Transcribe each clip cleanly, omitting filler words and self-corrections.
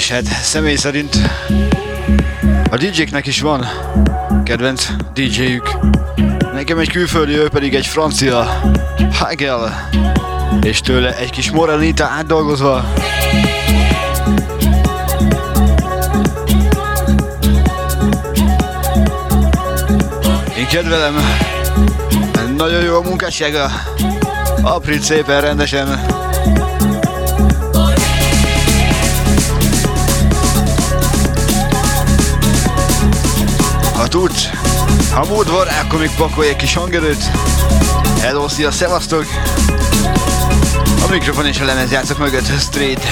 és hát személy szerint a DJ-knek is van kedvenc DJ-jük. Nekem egy külföldi, ő pedig egy francia, Hagel, és tőle egy kis Moranita átdolgozva. Én kedvelem, nagyon jó a munkássága, aprít szépen rendesen. Ha tudsz, ha mód van, akkor még pakolj egy kis hangerőt. Hello, szia, szevasztok! A mikrofon és a lemez játszok mögött, Street.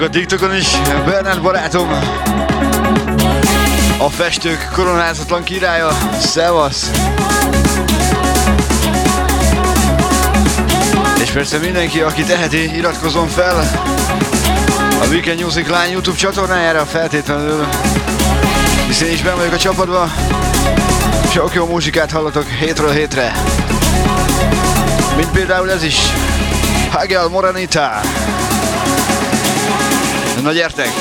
A TikTokon is Bernhard barátom, a festők koronázatlan királya, szevasz! És persze mindenki, aki teheti, iratkozzon fel a Weekend Music Line YouTube csatornájára feltétlenül, hiszen is benn vagyok a csapatban, sok jó muzsikát hallatok hétről hétre, mint például ez is, Hagel Moranita. Na gyertek!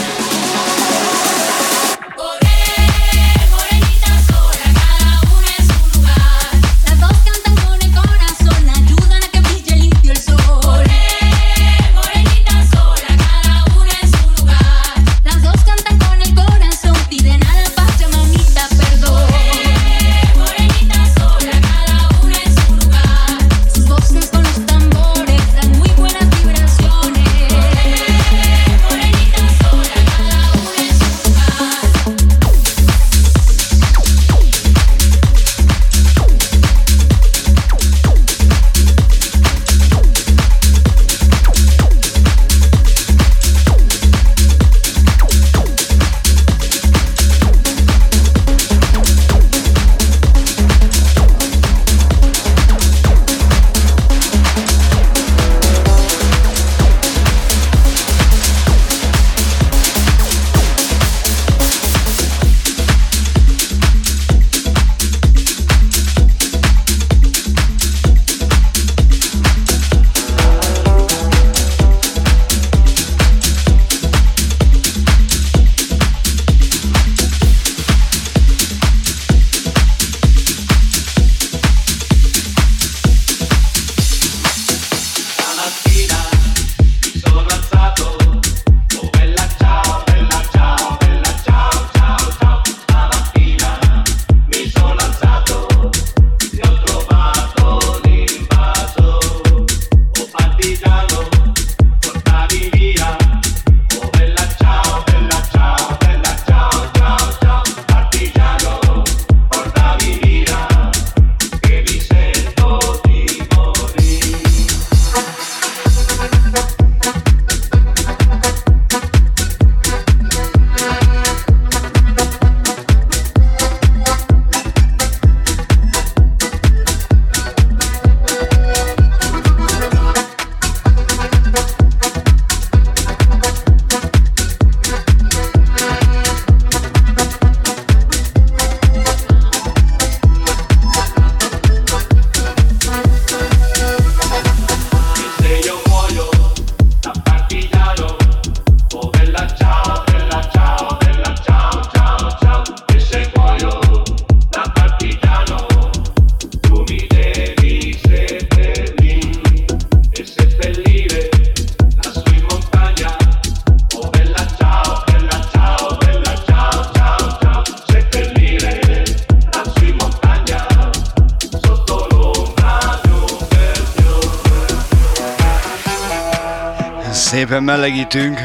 szépen melegítünk.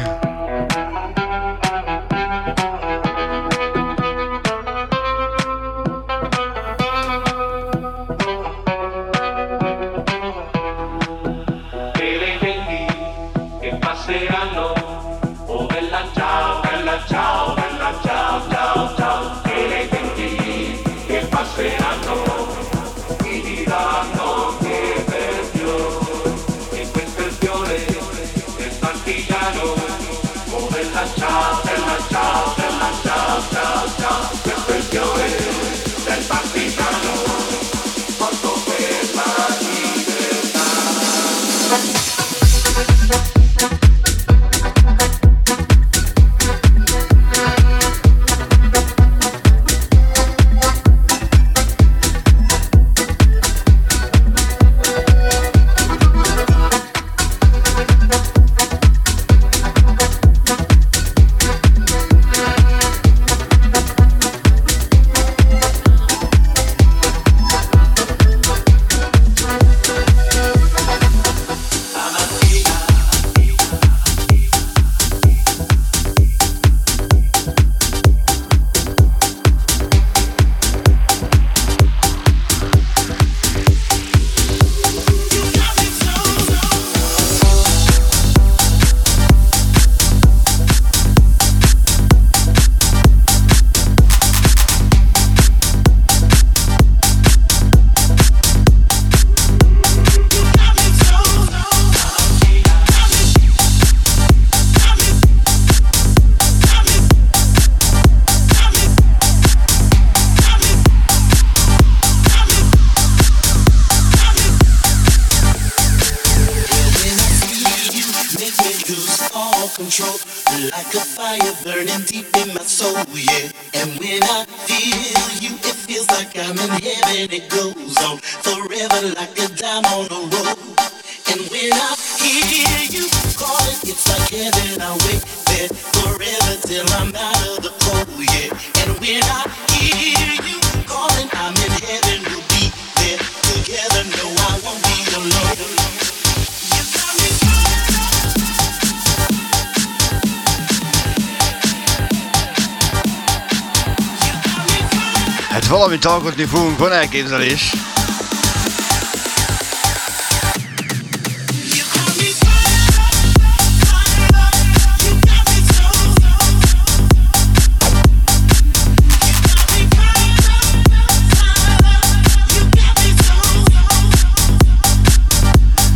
Valamit alkotni fogunk, van elképzelés.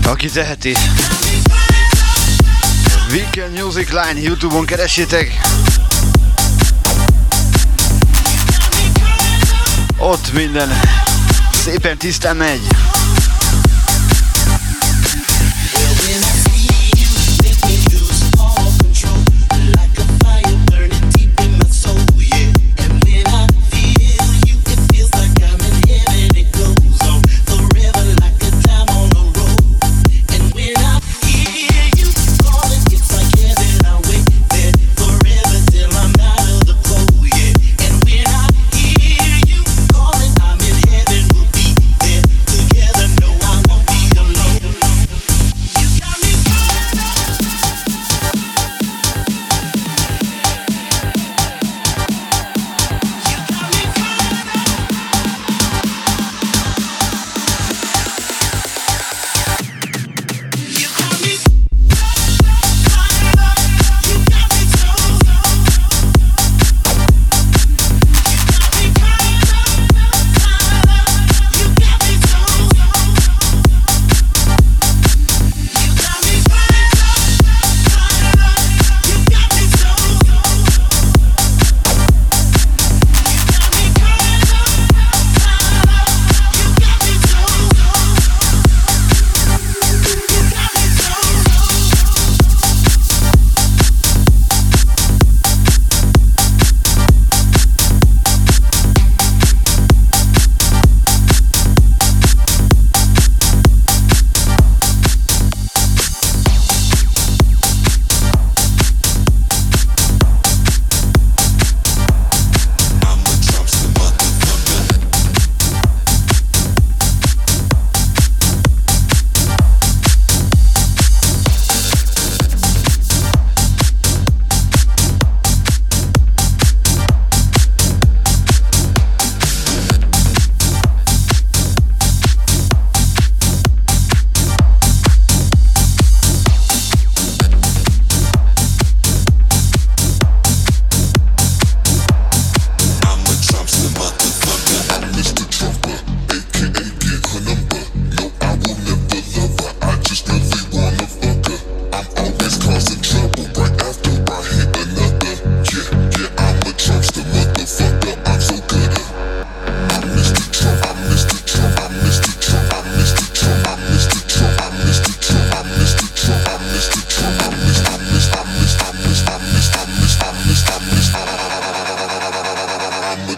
Aki teheti. Weekend Music Line, YouTube-on keressétek. Ott minden szépen tisztán megy.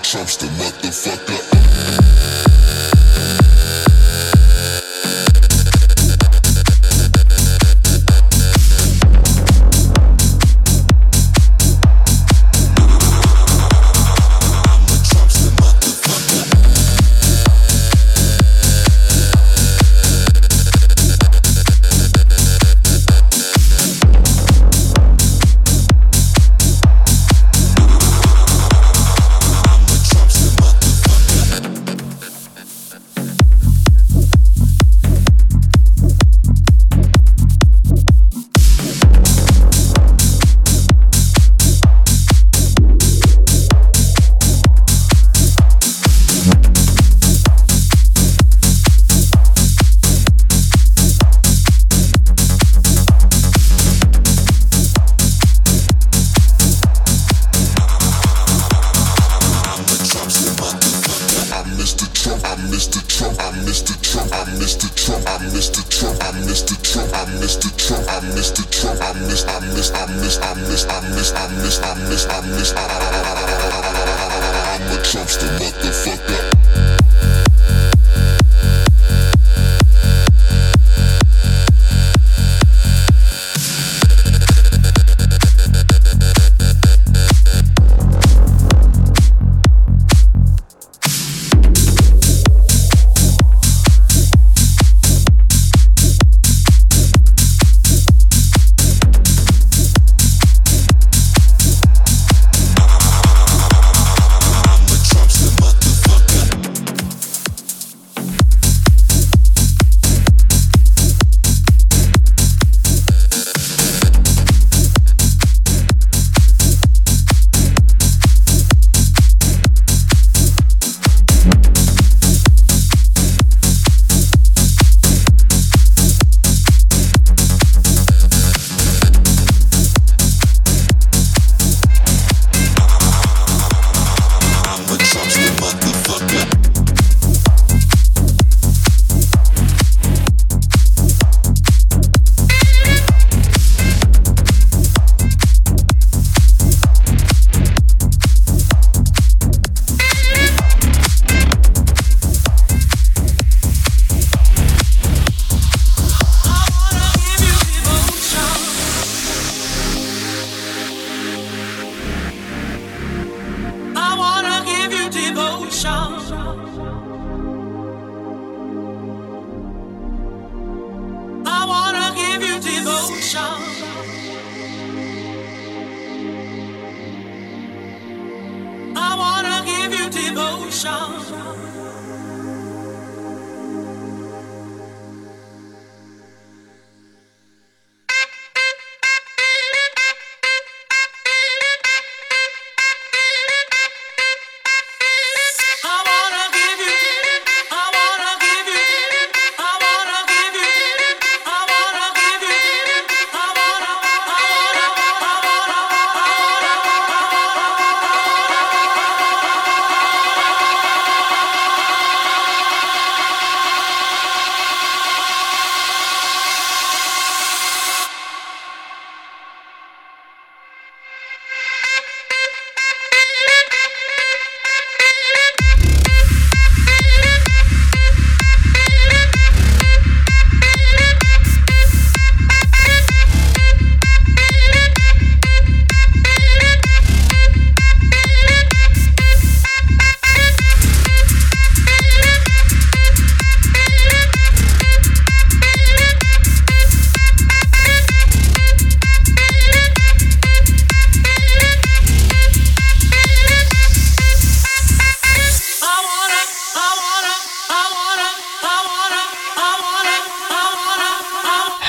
Trump's the motherfucker.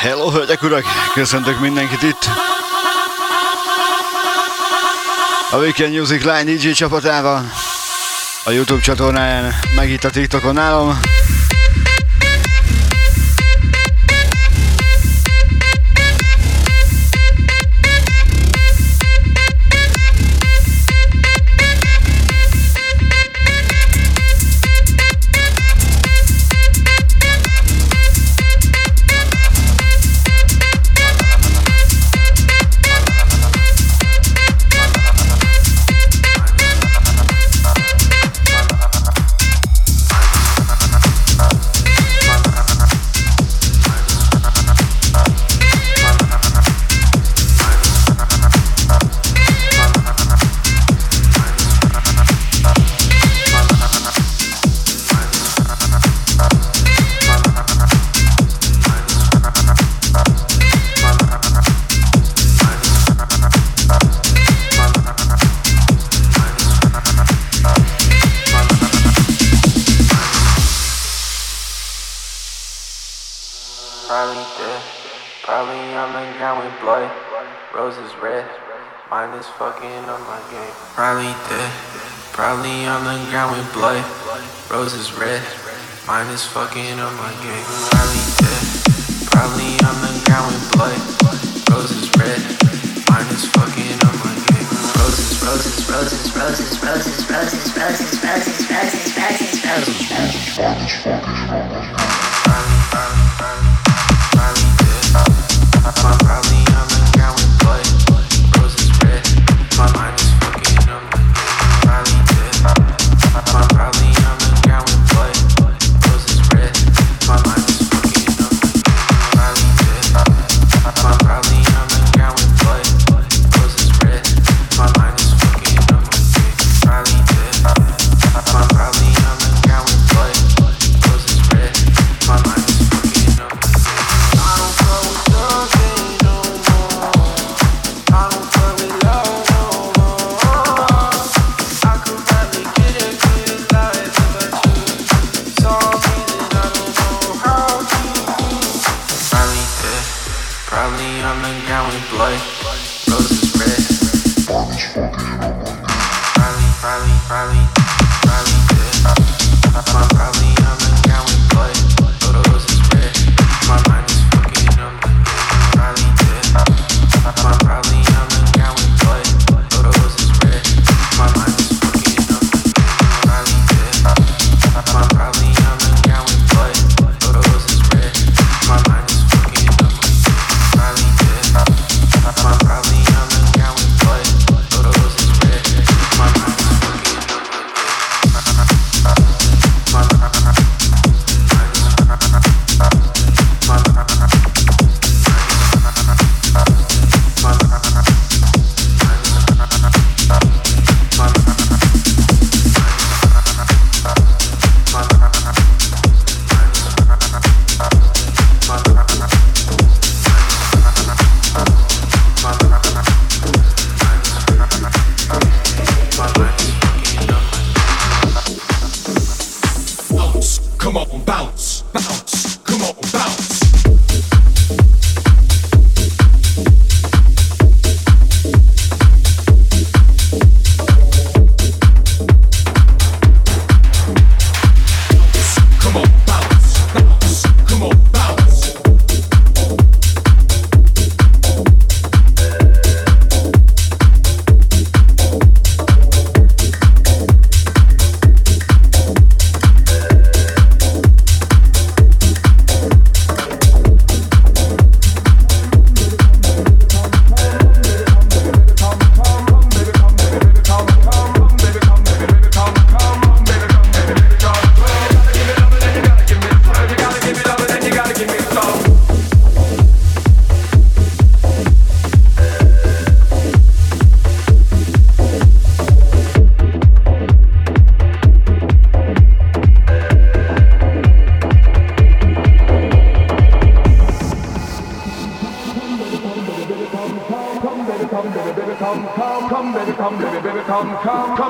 Hello, hölgyek, urak! Köszöntök mindenkit itt! A Weekend Music Line DJ csapatával, a YouTube csatornáján, meg itt a TikTokon nálam. Probably on the ground with blood, roses red, mine is fucking on my game. Probably dead, probably on the ground with blood, roses red, mine is fucking on my game. Probably dead, probably on the ground with blood, roses red, mine is fucking on my game. Roses, roses, roses, roses, roses, roses, roses, roses, roses, roses, roses, roses, roses, roses. I'm probably on the ground with blood, roses red, my mind is fucking on the dead. I'm probably on the ground with blood, roses red, my mind is fucking on the dead. I'm probably on the ground with blood, roses red, my mind is fucking on the dead. I'm probably on the ground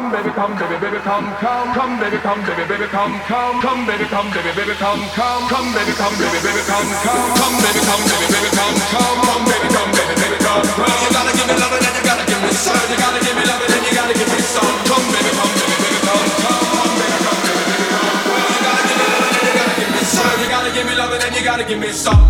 with blood, roses red, my mind is fucking on the dead. I don't go with nothing.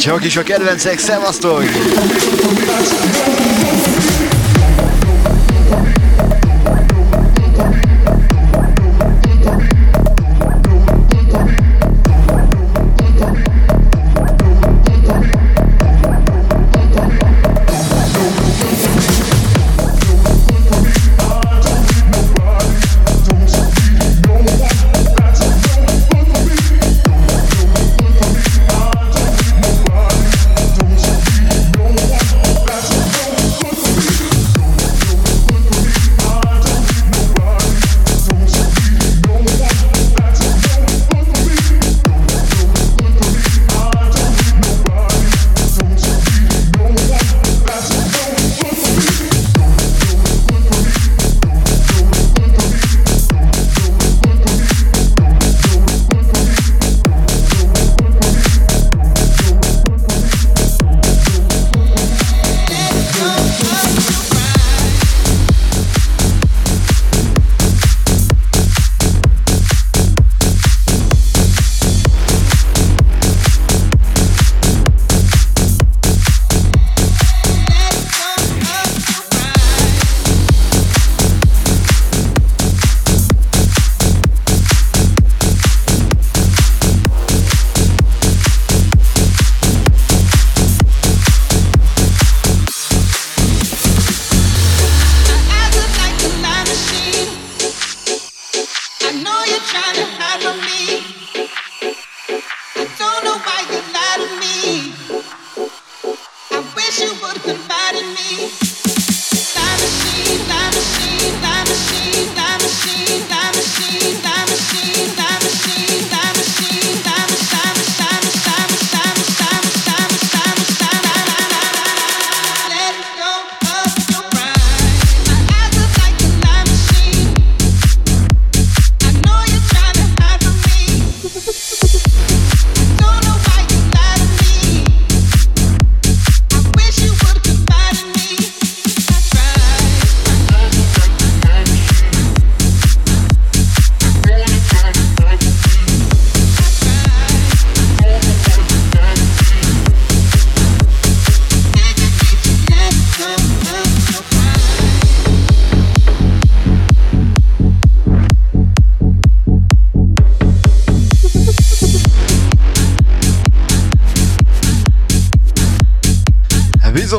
Csók is a kedvencek, szevasztok!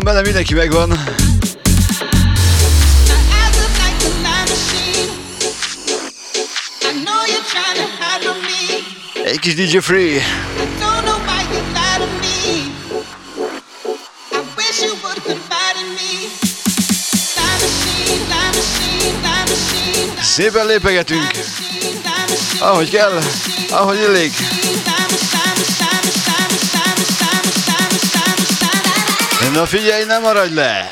Bele mindenki megvan. Egy kis DJ Free. Szépen lépegetünk, ahogy kell, ahogy illik. Na figyelj, nem maradj le!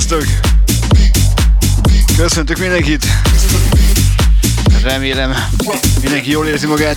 Sziasztok! Köszöntök mindenkit! Remélem mindenki jól érzi magát.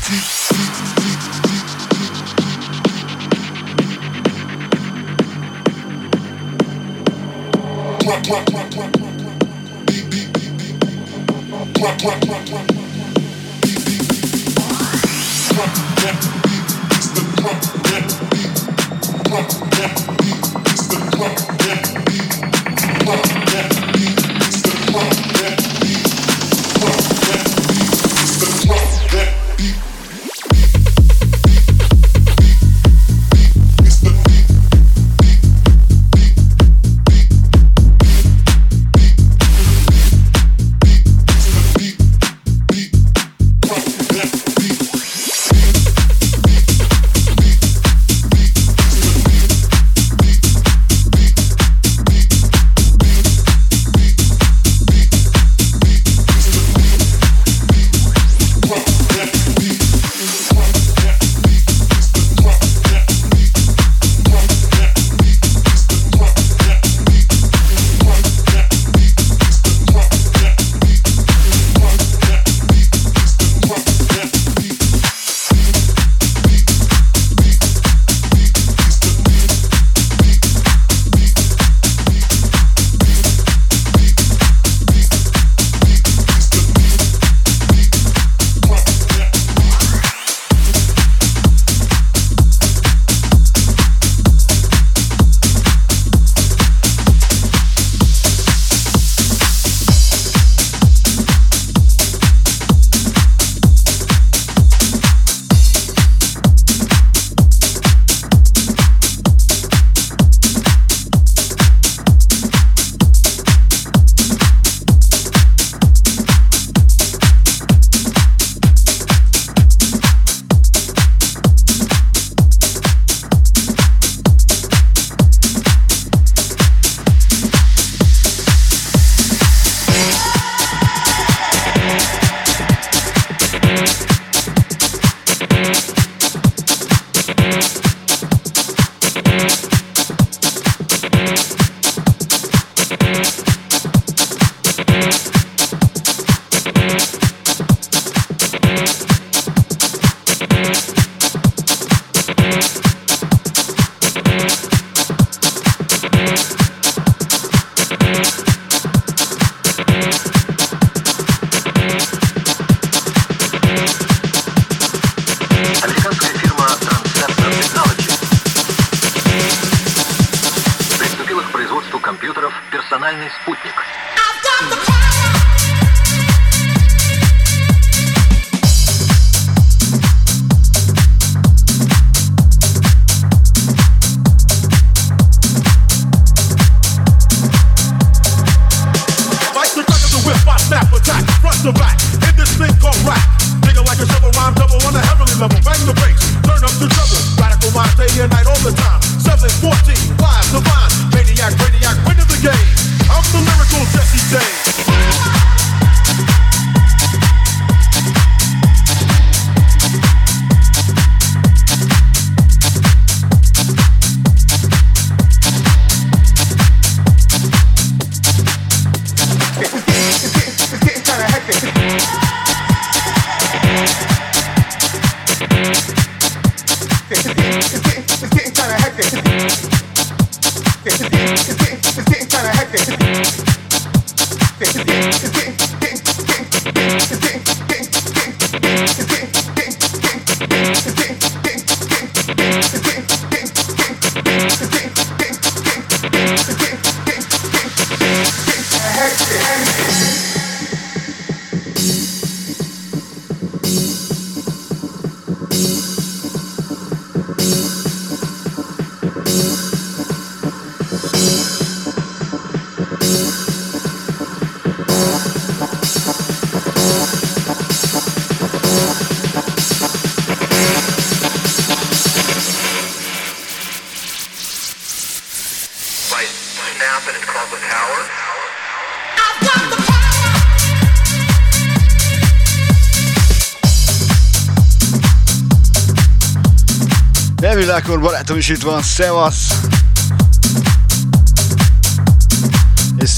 Barátom is itt van, szevasz!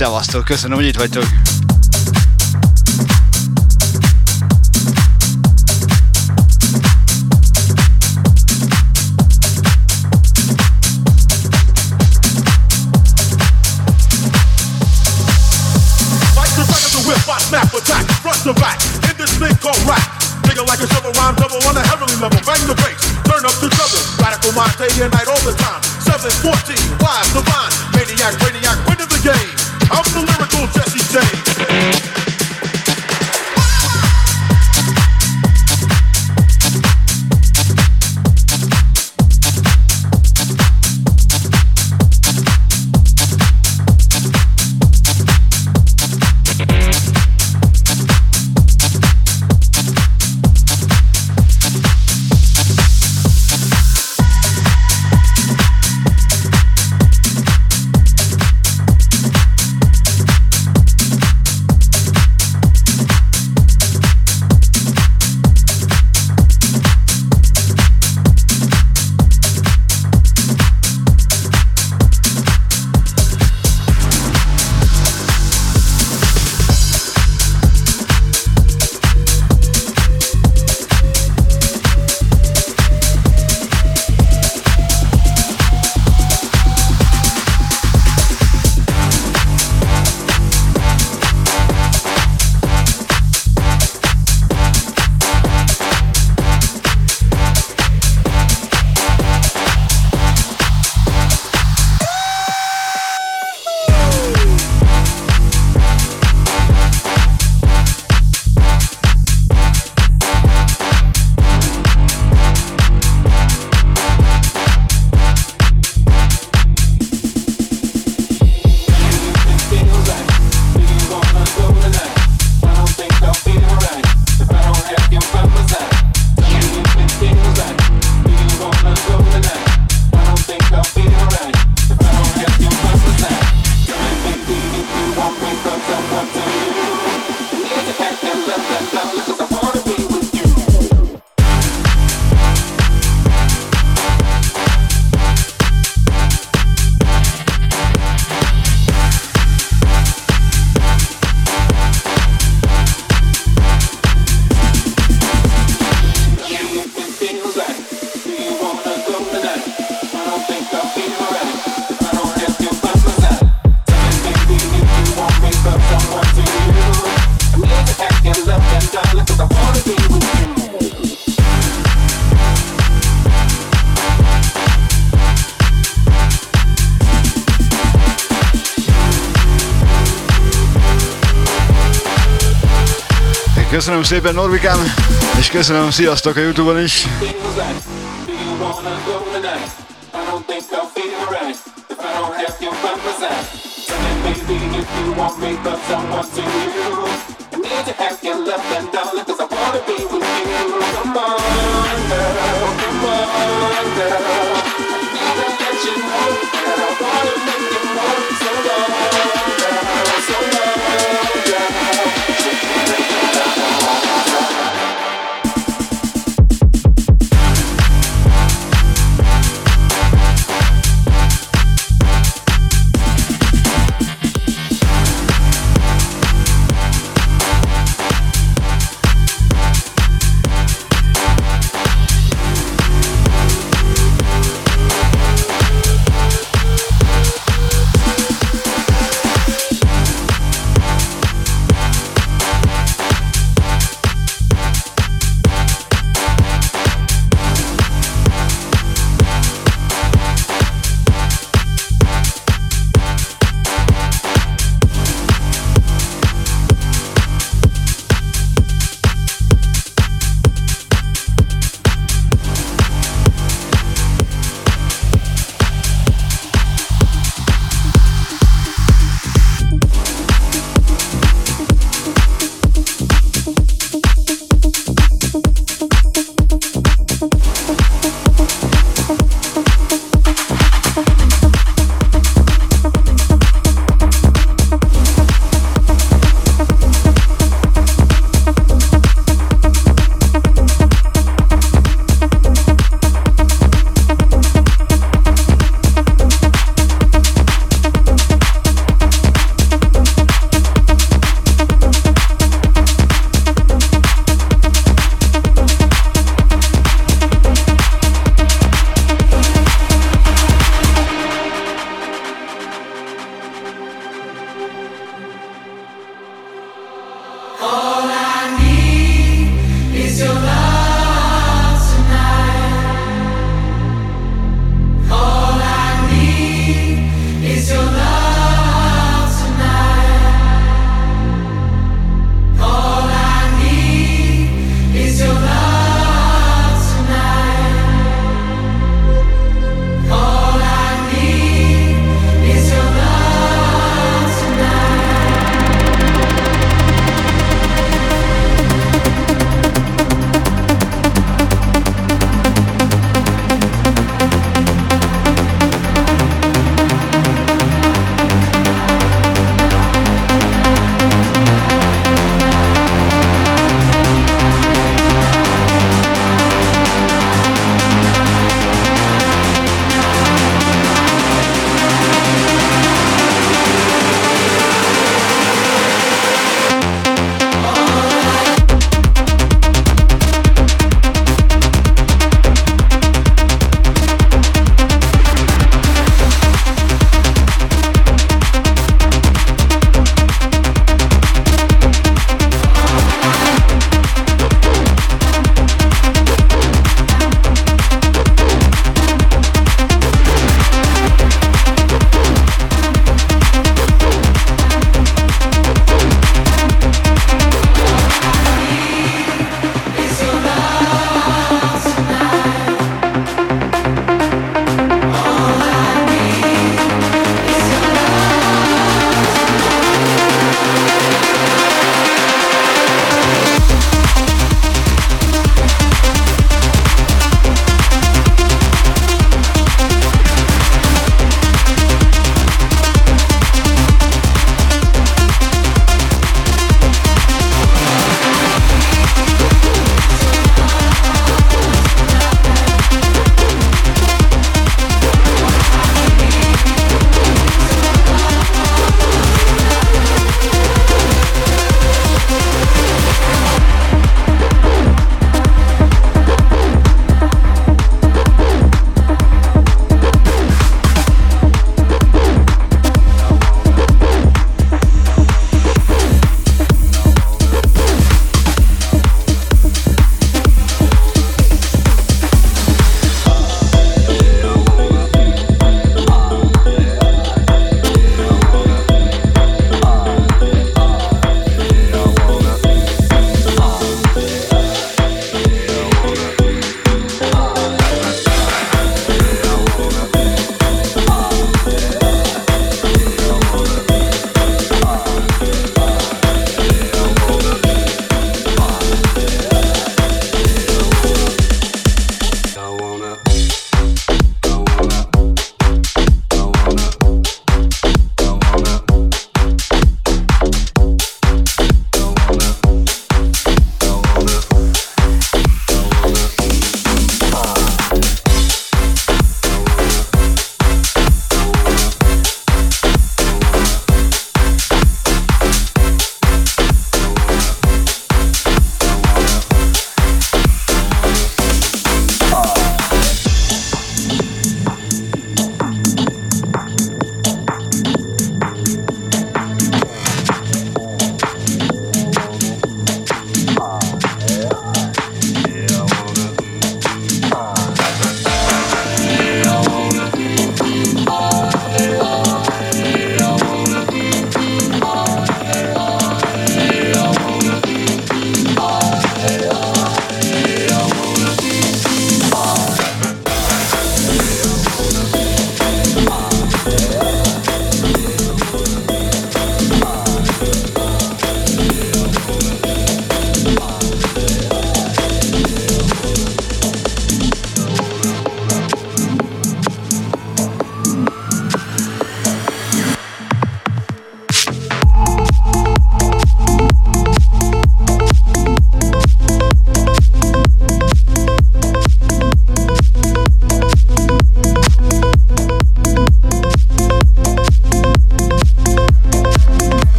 Szevasztok, köszönöm, hogy itt vagytok. On a heavenly level, bang the bass, turn up the trouble, radical mind day and night all the time, 714, live, divine, maniac, brainiac, winning the game, I'm the lyrical Jesse James. Köszönöm szépen, Norvikám, és köszönöm, sziasztok a Youtube-on is!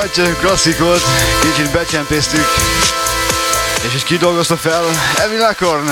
nagy klasszikot kicsit becsempésztük, és is kidolgozta fel Evin Lakorn.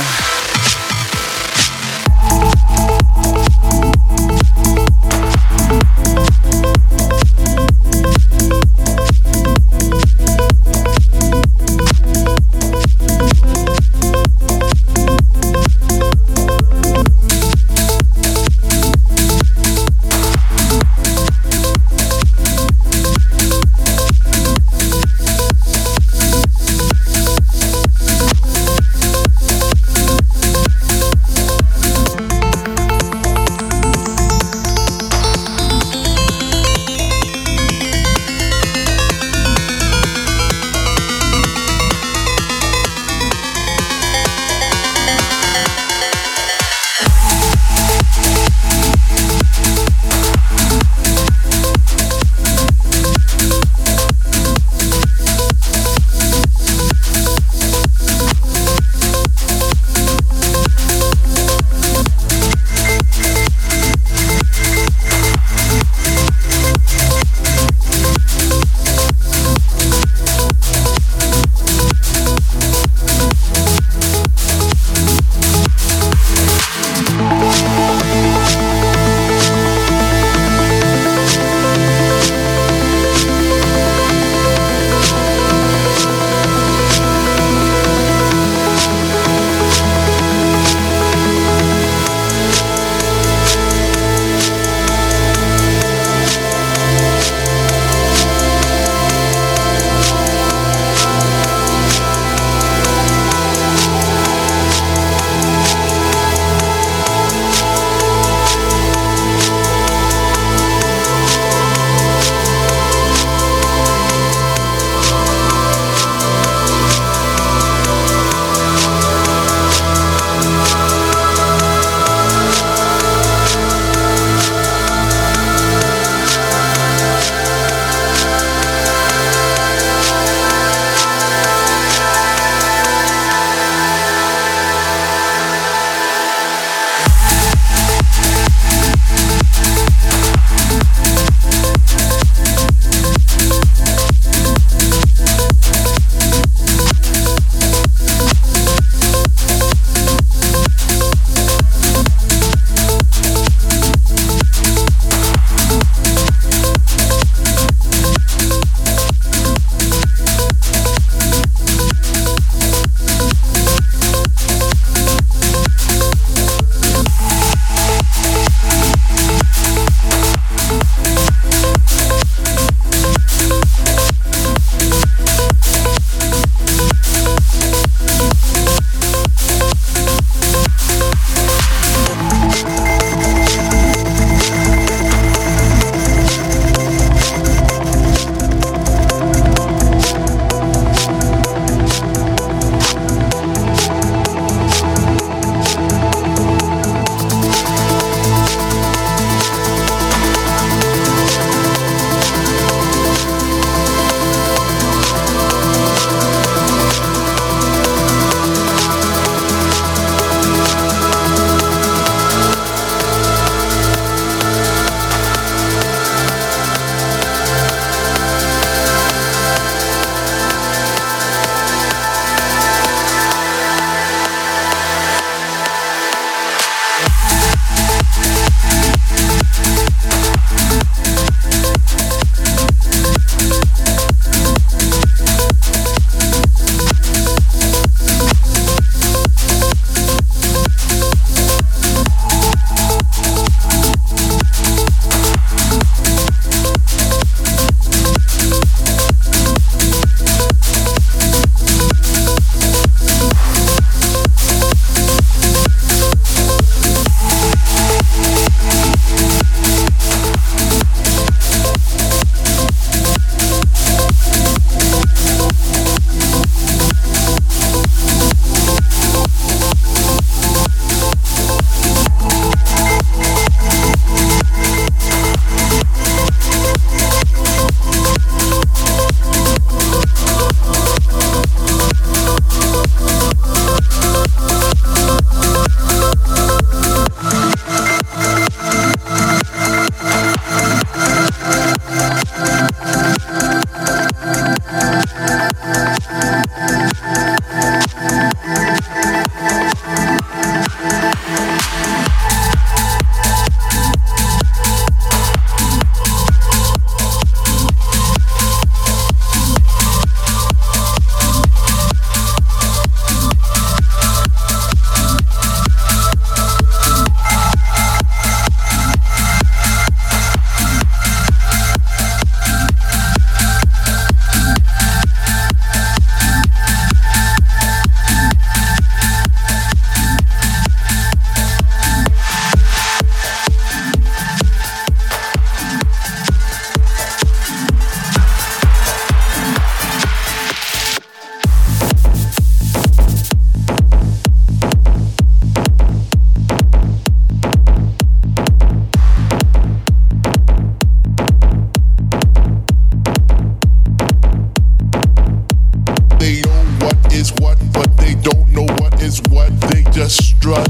is what they just strut.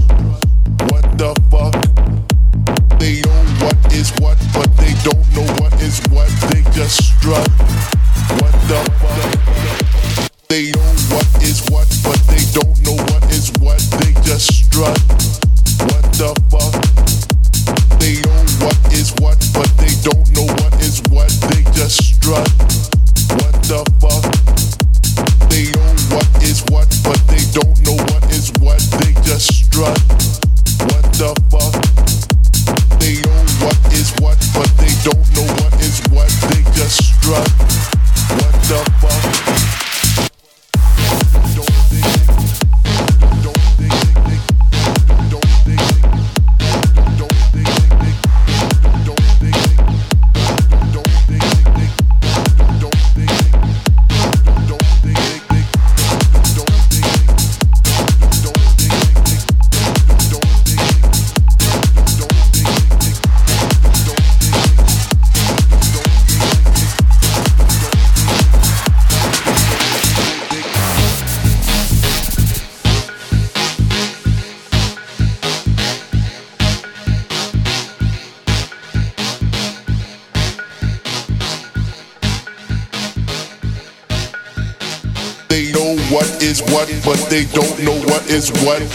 What the fuck? They know what is what, but they don't know what is what. They just strut. What the fuck? They know what is what, but they don't know what is what. They just strut. What the fuck? They know what is what, but they don't know what is what. They just strut. What the fuck? They know what is what, but they don't know what is what. They just strut. What the fuck? They know what is what, but they don't know what is what. They just strut. What the fuck? What is what, but they don't know what is what.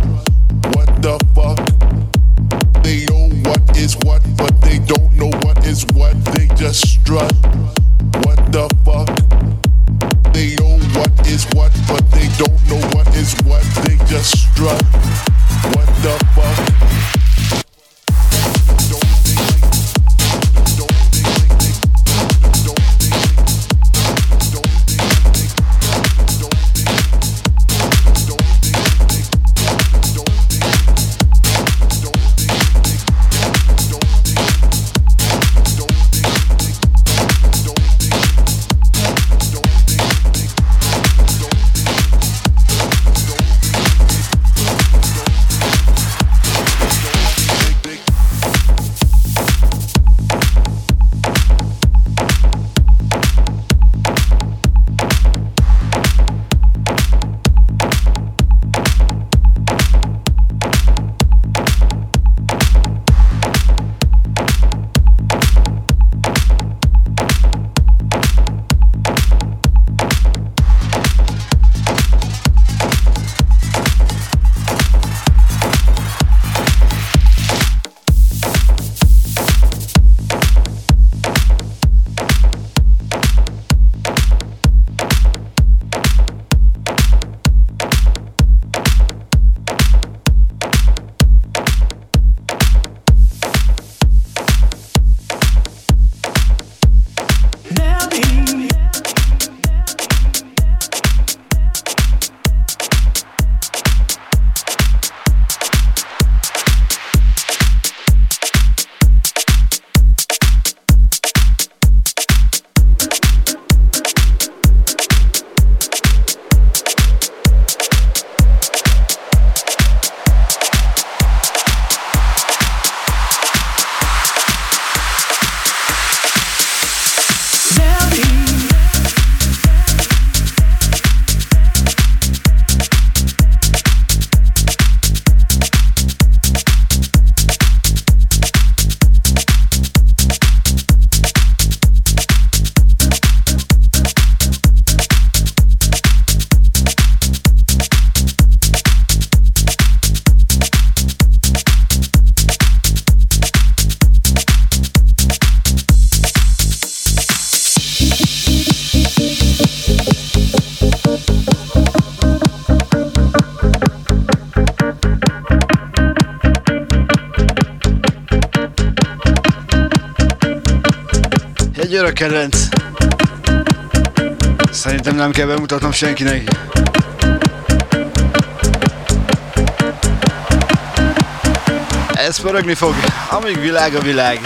strut. What the fuck? They know what is what, but they don't know what is what. They just strut. What the fuck? They know what is what, but they don't know what is what. They just strut. What the fuck? Egy örök kedvenc. Szerintem nem kell bemutatnom senkinek. Ez pörögni fog, amíg világ a világ.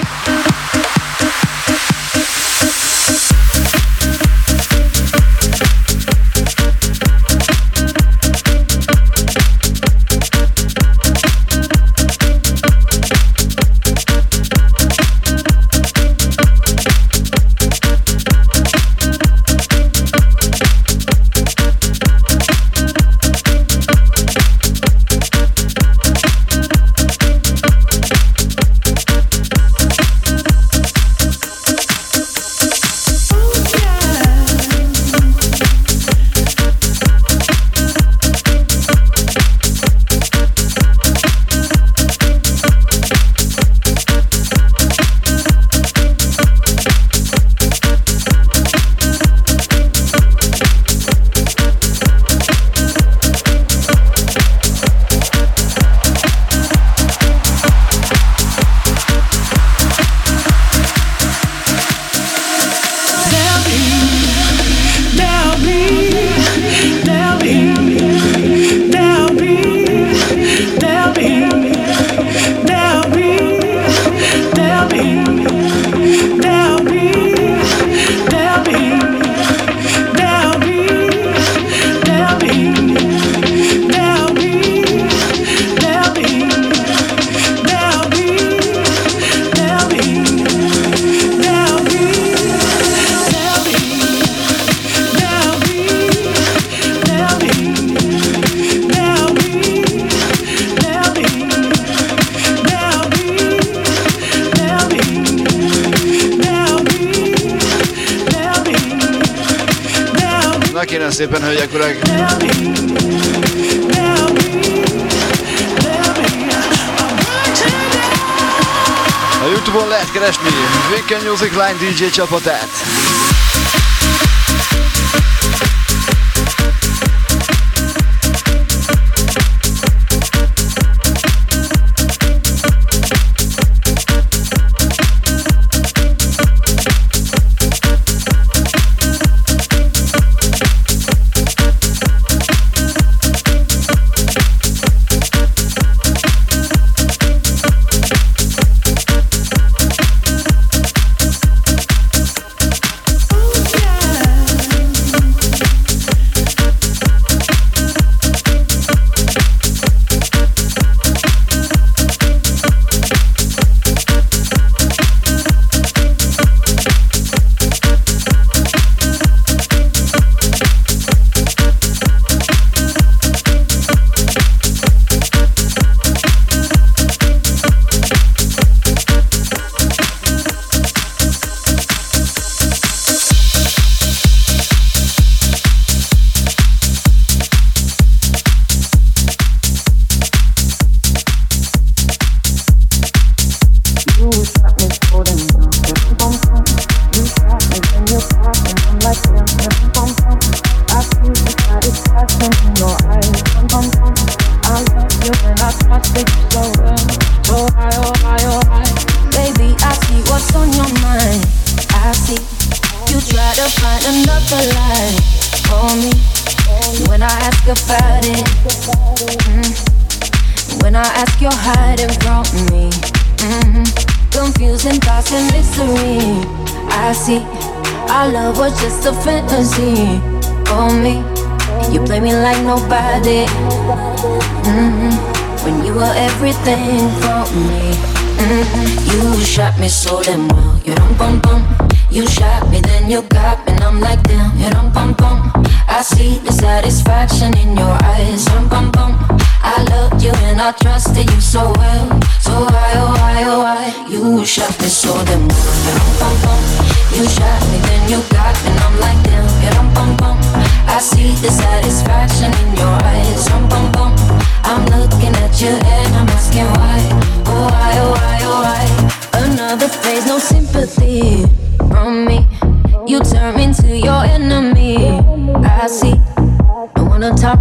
szépen, hölgyek, urak! A YouTube-on lehet keresni Weekend Music Line DJ csapatát.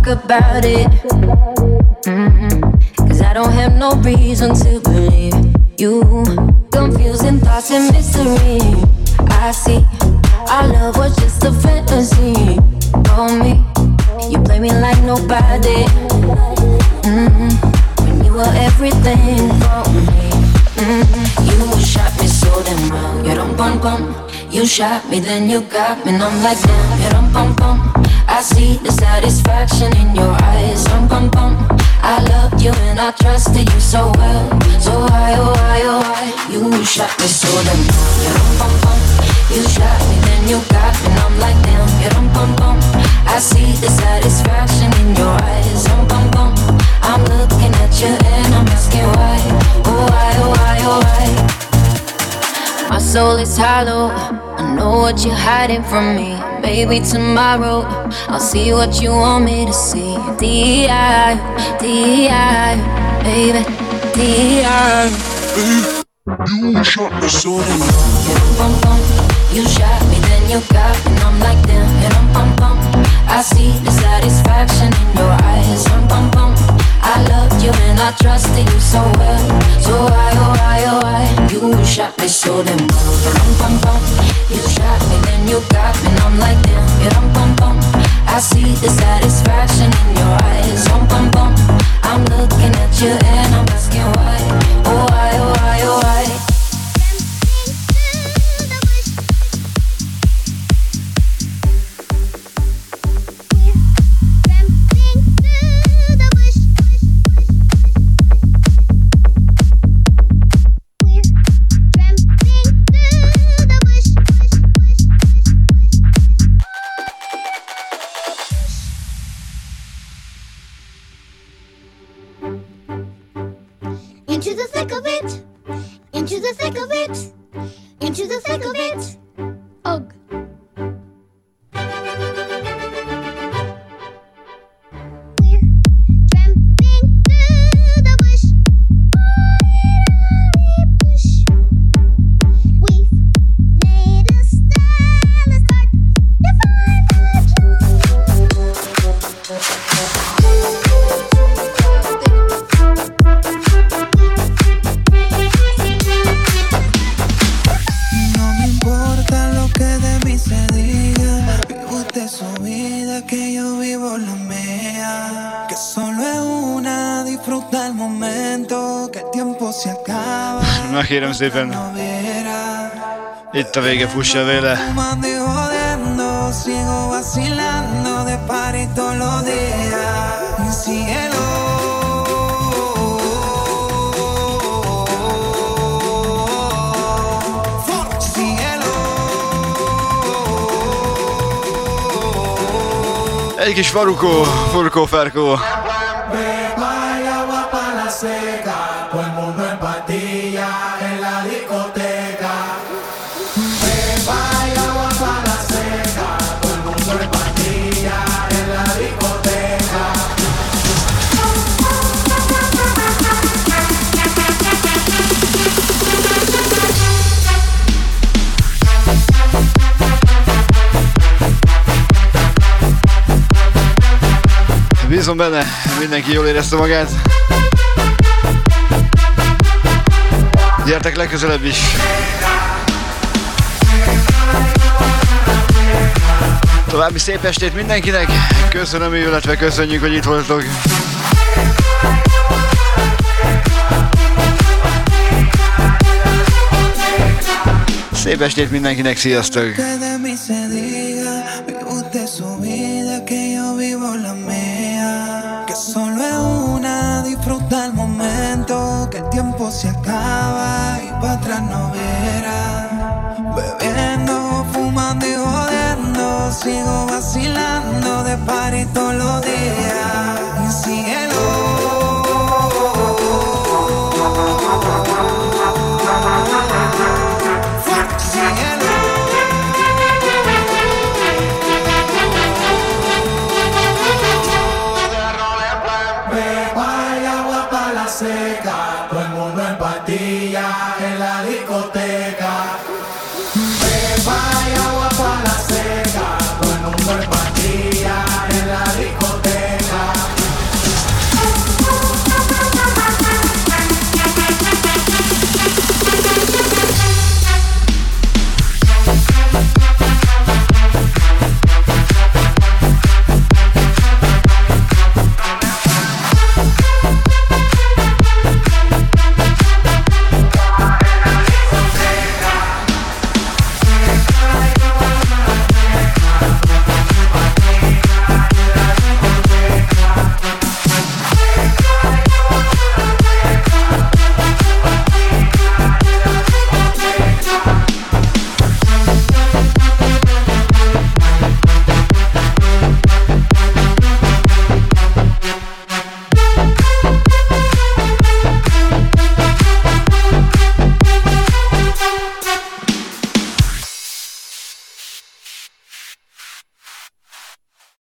About it, cause I don't have no reason to believe you. Confusing thoughts and mystery. I see our love was just a fantasy. On me, you play me like nobody. When you were everything for me, you shot me so damn well. You dum bum bum. You shot me, then you got me, and I'm like damn. You dum bum bum. I see the satisfaction in your eyes. Bum, bum. I loved you and I trusted you so well. So why, oh why, oh why? You shot me so damn well. You shot me, then you got me, and I'm like damn. Bum, bum, bum. I see the satisfaction in your eyes. Bum, bum. I'm looking at you and I'm asking why. Oh why, oh why, oh why? My soul is hollow. I know what you're hiding from me. Baby, tomorrow I'll see what you want me to see. D.I., D.I., baby, D.I. You shot me so damn well. You shot me, then you got me, and I'm like damn. I see the satisfaction in your eyes. I loved you and I trusted you so well. So why, oh why, oh why? You shot me so damn well. You shot me, then you got me, and I'm like damn. I see the satisfaction in your eyes. I'm looking at you and I'm asking why. Oh why, oh why, oh why? Into the thick of it, ugh. Na kérem szépen, itt a vége, fussa véle. Egy kis farukó, furkó-ferkó. Bízom benne, mindenki jól érezte magát. Gyertek legközelebb is. További szép estét mindenkinek. Köszönöm, illetve köszönjük, hogy itt voltok. Szép estét mindenkinek, sziasztok! Disfruta el momento que el tiempo se acaba y para atrás no verás. Bebiendo, fumando y jodiendo, sigo vacilando de party todos los días. Y síguelo. Beba y agua para la seca, todo el mundo en pandilla.